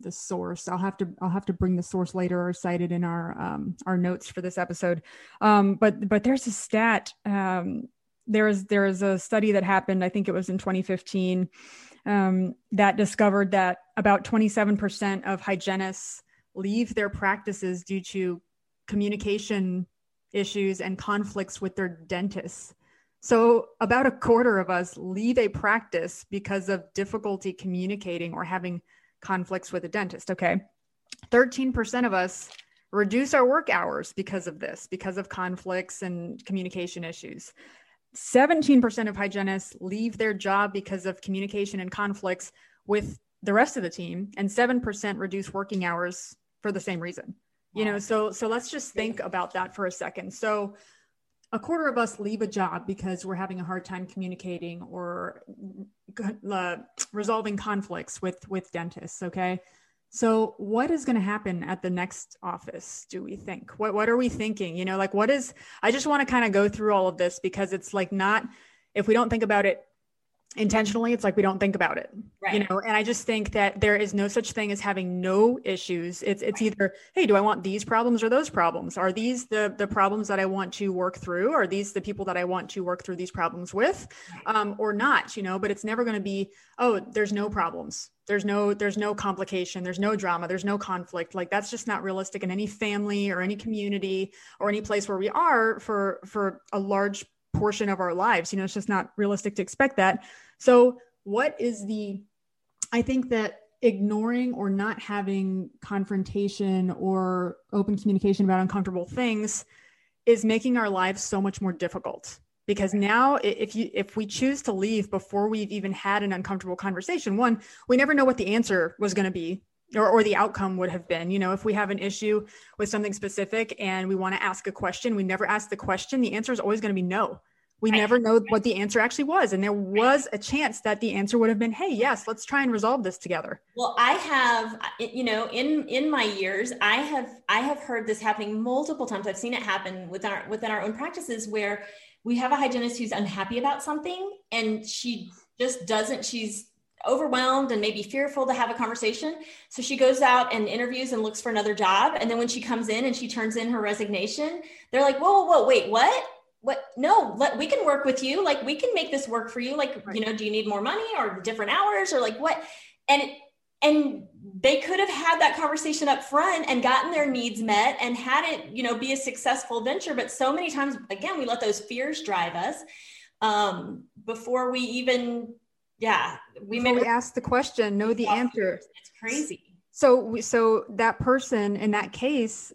the source. I'll have to, I'll have to bring the source later or cite it in our, um, our notes for this episode. Um, but, but there's a stat, um, there is, there is a study that happened, I think it was in twenty fifteen, um, that discovered that about twenty-seven percent of hygienists leave their practices due to communication issues and conflicts with their dentists. So about a quarter of us leave a practice because of difficulty communicating or having conflicts with a dentist. Okay. thirteen percent of us reduce our work hours because of this, because of conflicts and communication issues. seventeen percent of hygienists leave their job because of communication and conflicts with the rest of the team, and seven percent reduce working hours for the same reason. You know, so, so let's just think about that for a second. So a quarter of us leave a job because we're having a hard time communicating or uh, resolving conflicts with, with dentists. Okay. So what is going to happen at the next office? Do we think, what, what are we thinking? You know, like what is, I just want to kind of go through all of this because it's like, not, if we don't think about it intentionally, it's like, we don't think about it, right. You know? And I just think that there is no such thing as having no issues. It's, it's right. Either, hey, do I want these problems or those problems? Are these the, the problems that I want to work through? Are these the people that I want to work through these problems with, um, or not, you know, but it's never going to be, oh, there's no problems. There's no, there's no complication. There's no drama. There's no conflict. Like that's just not realistic in any family or any community or any place where we are for, for a large portion of our lives. You know, it's just not realistic to expect that. So what is the, I think that ignoring or not having confrontation or open communication about uncomfortable things is making our lives so much more difficult. Because now if you, if we choose to leave before we've even had an uncomfortable conversation, one, we never know what the answer was going to be or, or the outcome would have been. You know, if we have an issue with something specific and we want to ask a question, we never ask the question. The answer is always going to be no. We never know what the answer actually was. And there was a chance that the answer would have been, hey, yes, let's try and resolve this together. Well, I have, you know, in, in my years, I have, I have heard this happening multiple times. I've seen it happen within our, within our own practices where we have a hygienist who's unhappy about something and she just doesn't, she's overwhelmed and maybe fearful to have a conversation. So she goes out and interviews and looks for another job. And then when she comes in and she turns in her resignation, they're like, whoa, whoa, whoa, wait, what? What? No, let, we can work with you. Like we can make this work for you. Like, right. You know, do you need more money or different hours or like what? And, and they could have had that conversation up front and gotten their needs met and had it, you know, be a successful venture. But so many times, again, we let those fears drive us um, before we even, yeah, we may ask the question, know the answer. It's crazy. So, we, so that person in that case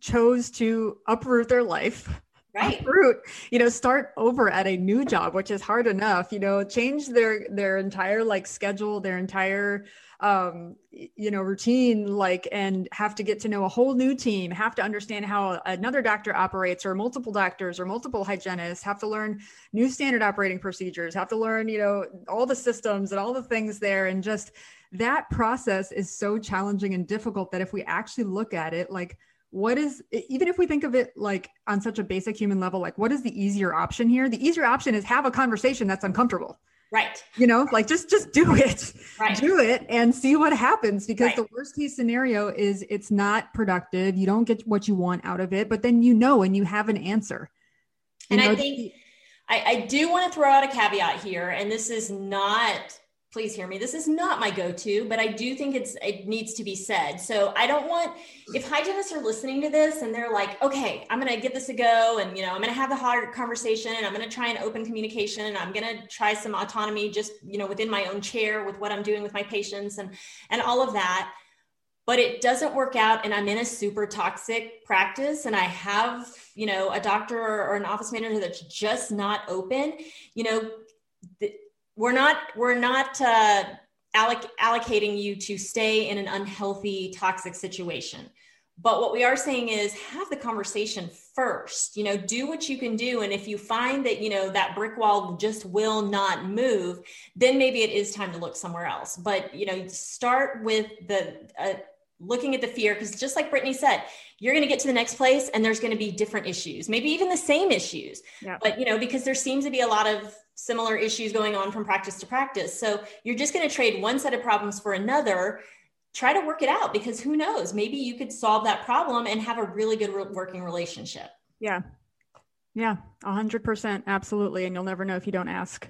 chose to uproot their life. Right. Root, you know, start over at a new job, which is hard enough, you know, change their, their entire like schedule, their entire, um, you know, routine, like, and have to get to know a whole new team, have to understand how another doctor operates or multiple doctors or multiple hygienists, have to learn new standard operating procedures, have to learn, you know, all the systems and all the things there. And just that process is so challenging and difficult that if we actually look at it, like, what is, even if we think of it like on such a basic human level, like what is the easier option here? The easier option is have a conversation that's uncomfortable. Right. You know, right. like just, just do it, right. do it and see what happens, because right. the worst case scenario is it's not productive. You don't get what you want out of it, but then, you know, and you have an answer. You and know, I think I, I do want to throw out a caveat here, and this is not, please hear me, this is not my go-to, but I do think it's, it needs to be said. So I don't want, if hygienists are listening to this and they're like, okay, I'm going to give this a go. And, you know, I'm going to have the hard conversation. I'm going to try an open communication. I'm going to try some autonomy just, you know, within my own chair with what I'm doing with my patients and, and all of that. But it doesn't work out, and I'm in a super toxic practice, and I have, you know, a doctor or an office manager that's just not open, you know, th- We're not we're not uh, alloc- allocating you to stay in an unhealthy, toxic situation. But what we are saying is have the conversation first, you know, do what you can do. And if you find that, you know, that brick wall just will not move, then maybe it is time to look somewhere else. But, you know, start with the uh, looking at the fear, because just like Brittany said, you're going to get to the next place and there's going to be different issues, maybe even the same issues. Yeah. But, you know, because there seems to be a lot of similar issues going on from practice to practice. So you're just going to trade one set of problems for another. Try to work it out, because who knows, maybe you could solve that problem and have a really good re- working relationship. Yeah. Yeah. A hundred percent. Absolutely. And you'll never know if you don't ask.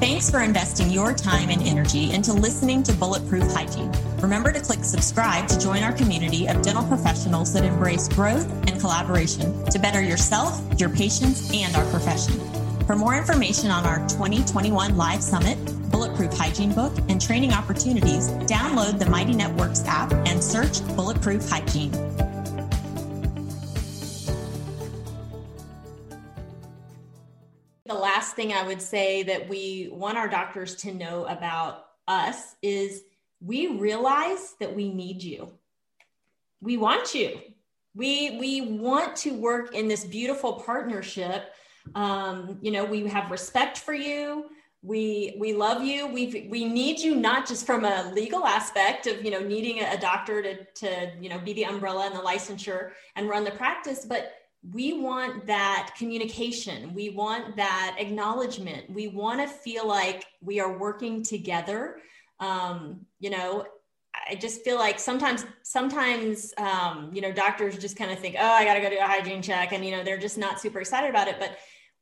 Thanks for investing your time and energy into listening to Bulletproof Hygiene. Remember to click subscribe to join our community of dental professionals that embrace growth and collaboration to better yourself, your patients, and our profession. For more information on our twenty twenty-one Live Summit, Bulletproof Hygiene Book, and training opportunities, download the Mighty Networks app and search Bulletproof Hygiene. The last thing I would say that we want our doctors to know about us is we realize that we need you. We want you. We, we want to work in this beautiful partnership. Um, you know, we have respect for you. We, we love you. We, we need you, not just from a legal aspect of, you know, needing a doctor to, to, you know, be the umbrella and the licensure and run the practice, but we want that communication. We want that acknowledgement. We want to feel like we are working together. Um, you know, I just feel like sometimes, sometimes, um, you know, doctors just kind of think, oh, I got to go do a hygiene check. And, you know, they're just not super excited about it, but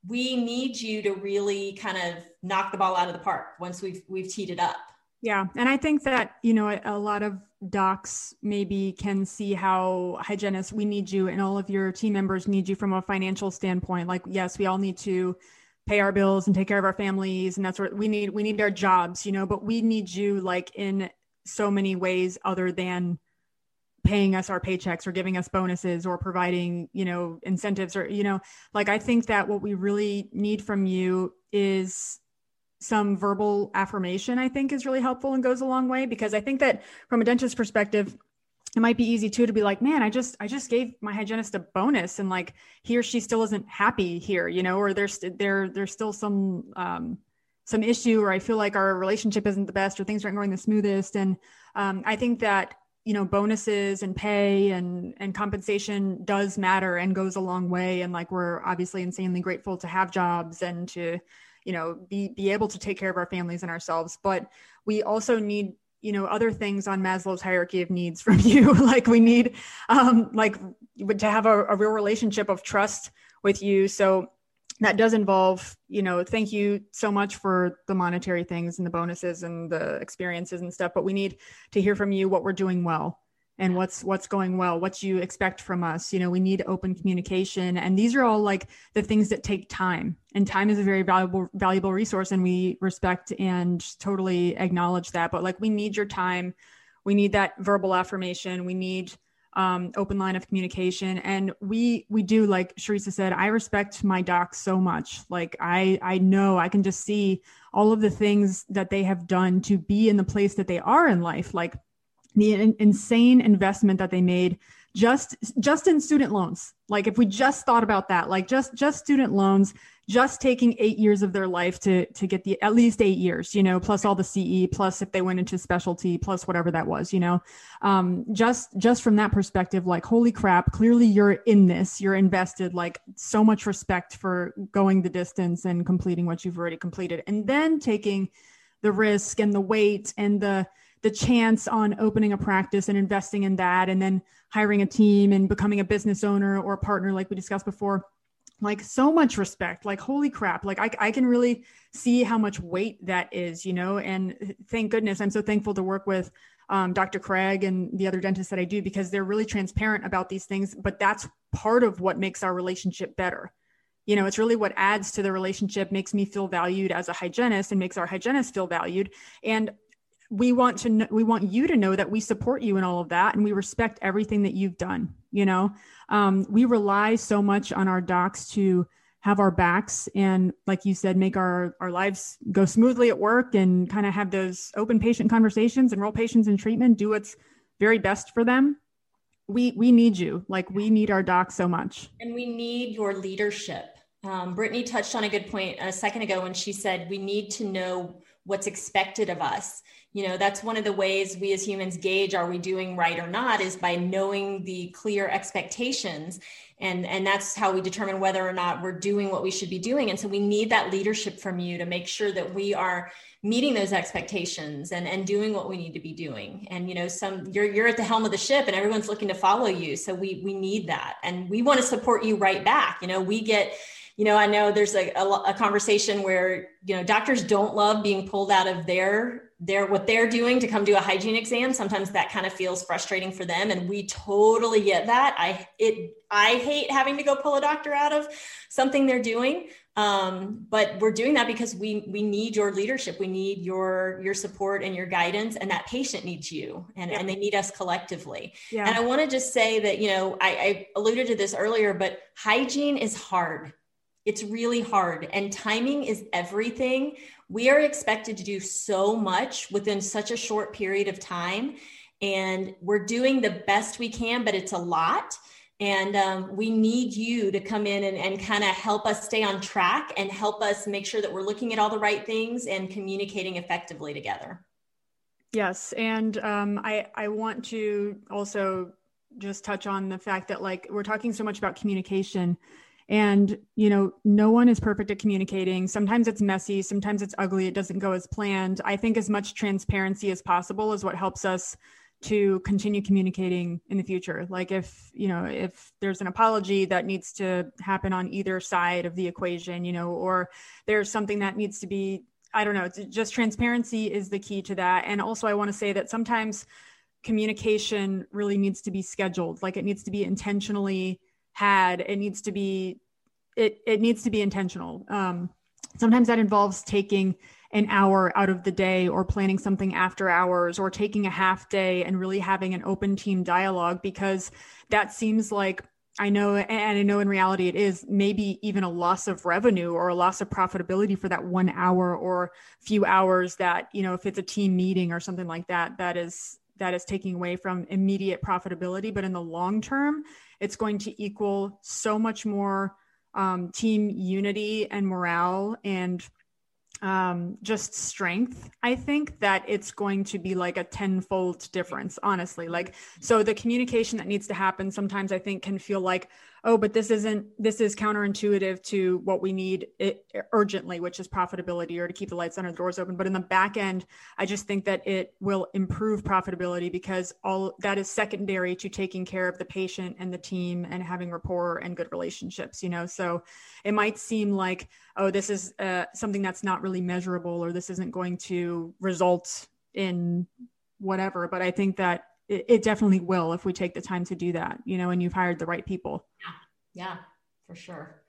we need you to really kind of knock the ball out of the park once we've, we've teed it up. Yeah. And I think that, you know, a, a lot of docs maybe can see how hygienists, we need you, and all of your team members need you from a financial standpoint. Like, yes, we all need to pay our bills and take care of our families, and that's what we need. We need our jobs, you know, but we need you like in so many ways other than paying us our paychecks or giving us bonuses or providing, you know, incentives or, you know, like, I think that what we really need from you is some verbal affirmation, I think, is really helpful and goes a long way, because I think that from a dentist's perspective, it might be easy too, to be like, man, I just, I just gave my hygienist a bonus, and like, he or she still isn't happy here, you know, or there's, there, there's still some, um, some issue, or I feel like our relationship isn't the best, or things aren't going the smoothest. And um, I think that, you know, bonuses and pay and, and compensation does matter and goes a long way. And like, we're obviously insanely grateful to have jobs and to, you know, be, be able to take care of our families and ourselves. But we also need, you know, other things on Maslow's hierarchy of needs from you. Like we need um, like to have a, a real relationship of trust with you. So that does involve, you know, thank you so much for the monetary things and the bonuses and the experiences and stuff, but we need to hear from you what we're doing well and what's, what's going well, what you expect from us. You know, we need open communication, and these are all like the things that take time, and time is a very valuable, valuable resource. And we respect and totally acknowledge that, but like, we need your time. We need that verbal affirmation. We need Um, open line of communication. And we, we do, like Charissa said, I respect my docs so much. Like I, I know I can just see all of the things that they have done to be in the place that they are in life. Like the in- insane investment that they made just, just in student loans. Like if we just thought about that, like just, just student loans, just taking eight years of their life to to get the, at least eight years, you know, plus all the C E, plus if they went into specialty, plus whatever that was, you know, um, just, just from that perspective, like, holy crap, clearly you're in this, you're invested, like, so much respect for going the distance and completing what you've already completed. And then taking the risk and the wait and the, the chance on opening a practice and investing in that, and then hiring a team and becoming a business owner or a partner, like we discussed before. Like, so much respect, like, holy crap. Like, I, I can really see how much weight that is, you know, and thank goodness. I'm so thankful to work with um, Doctor Craig and the other dentists that I do, because they're really transparent about these things, but that's part of what makes our relationship better. You know, it's really what adds to the relationship, makes me feel valued as a hygienist and makes our hygienist feel valued. And we want to know, we want you to know that we support you in all of that. And we respect everything that you've done. You know, um, we rely so much on our docs to have our backs and, like you said, make our, our lives go smoothly at work and kind of have those open patient conversations, enroll patients in treatment, do what's very best for them. We, we need you. Like, we need our docs so much. And we need your leadership. Um, Brittany touched on a good point a second ago when she said, we need to know what's expected of us. You know, that's one of the ways we as humans gauge, are we doing right or not, is by knowing the clear expectations. And, and that's how we determine whether or not we're doing what we should be doing. And so we need that leadership from you to make sure that we are meeting those expectations and, and doing what we need to be doing. And, you know, some you're, you're at the helm of the ship and everyone's looking to follow you. So we, we need that. And we want to support you right back. You know, we get, you know, I know there's a, a, a conversation where, you know, doctors don't love being pulled out of their, their, what they're doing to come do a hygiene exam. Sometimes that kind of feels frustrating for them. And we totally get that. I, it, I hate having to go pull a doctor out of something they're doing. Um, but we're doing that because we, we need your leadership. We need your, your support and your guidance, and that patient needs you, and, yeah. and they need us collectively. Yeah. And I want to just say that, you know, I, I alluded to this earlier, but hygiene is hard. It's really hard, and timing is everything. We are expected to do so much within such a short period of time, and we're doing the best we can, but it's a lot. And um, we need you to come in and, and kind of help us stay on track and help us make sure that we're looking at all the right things and communicating effectively together. Yes. And um, I, I want to also just touch on the fact that, like, we're talking so much about communication. And, you know, no one is perfect at communicating. Sometimes it's messy. Sometimes it's ugly. It doesn't go as planned. I think as much transparency as possible is what helps us to continue communicating in the future. Like, if, you know, if there's an apology that needs to happen on either side of the equation, you know, or there's something that needs to be, I don't know, just transparency is the key to that. And also, I want to say that sometimes communication really needs to be scheduled. Like, it needs to be intentionally had, it needs to be, it, it needs to be intentional. Um, sometimes that involves taking an hour out of the day, or planning something after hours, or taking a half day and really having an open team dialogue, because that seems like, I know, and I know in reality it is, maybe even a loss of revenue or a loss of profitability for that one hour or few hours that, you know, if it's a team meeting or something like that, that is, that is taking away from immediate profitability. But in the long term, it's going to equal so much more um, team unity and morale and um, just strength. I think that it's going to be like a tenfold difference, honestly. Like, so the communication that needs to happen sometimes, I think, can feel like, oh, but this isn't, this is counterintuitive to what we need it, urgently, which is profitability, or to keep the lights on or the doors open. But in the back end, I just think that it will improve profitability, because all that is secondary to taking care of the patient and the team and having rapport and good relationships, you know? So it might seem like, oh, this is uh, something that's not really measurable, or this isn't going to result in whatever. But I think that it definitely will if we take the time to do that, you know, and you've hired the right people. Yeah, yeah, for sure.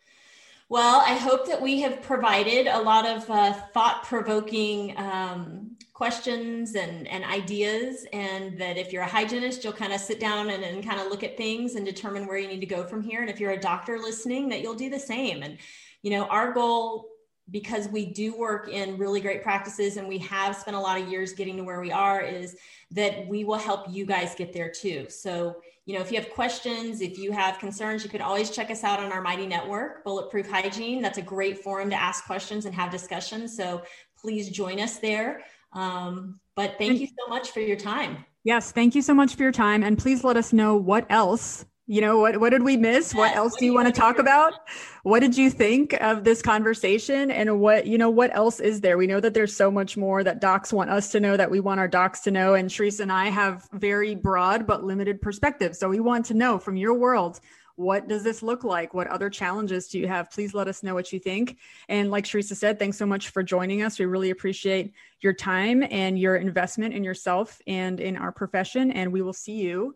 Well, I hope that we have provided a lot of uh, thought-provoking um, questions and, and ideas, and that if you're a hygienist, you'll kind of sit down and, and kind of look at things and determine where you need to go from here. And if you're a doctor listening, that you'll do the same. And, you know, our goal because we do work in really great practices and we have spent a lot of years getting to where we are, is that we will help you guys get there too. So, you know, if you have questions, if you have concerns, you can always check us out on our Mighty Network, Bulletproof Hygiene. That's a great forum to ask questions and have discussions. So please join us there. Um, but thank you so much for your time. Yes. Thank you so much for your time. And please let us know what else, you know, what, what did we miss? What else do you want to talk about? What did you think of this conversation, and what, you know, what else is there? We know that there's so much more that docs want us to know, that we want our docs to know. And Charissa and I have very broad but limited perspectives. So we want to know from your world, what does this look like? What other challenges do you have? Please let us know what you think. And like Charissa said, thanks so much for joining us. We really appreciate your time and your investment in yourself and in our profession. And we will see you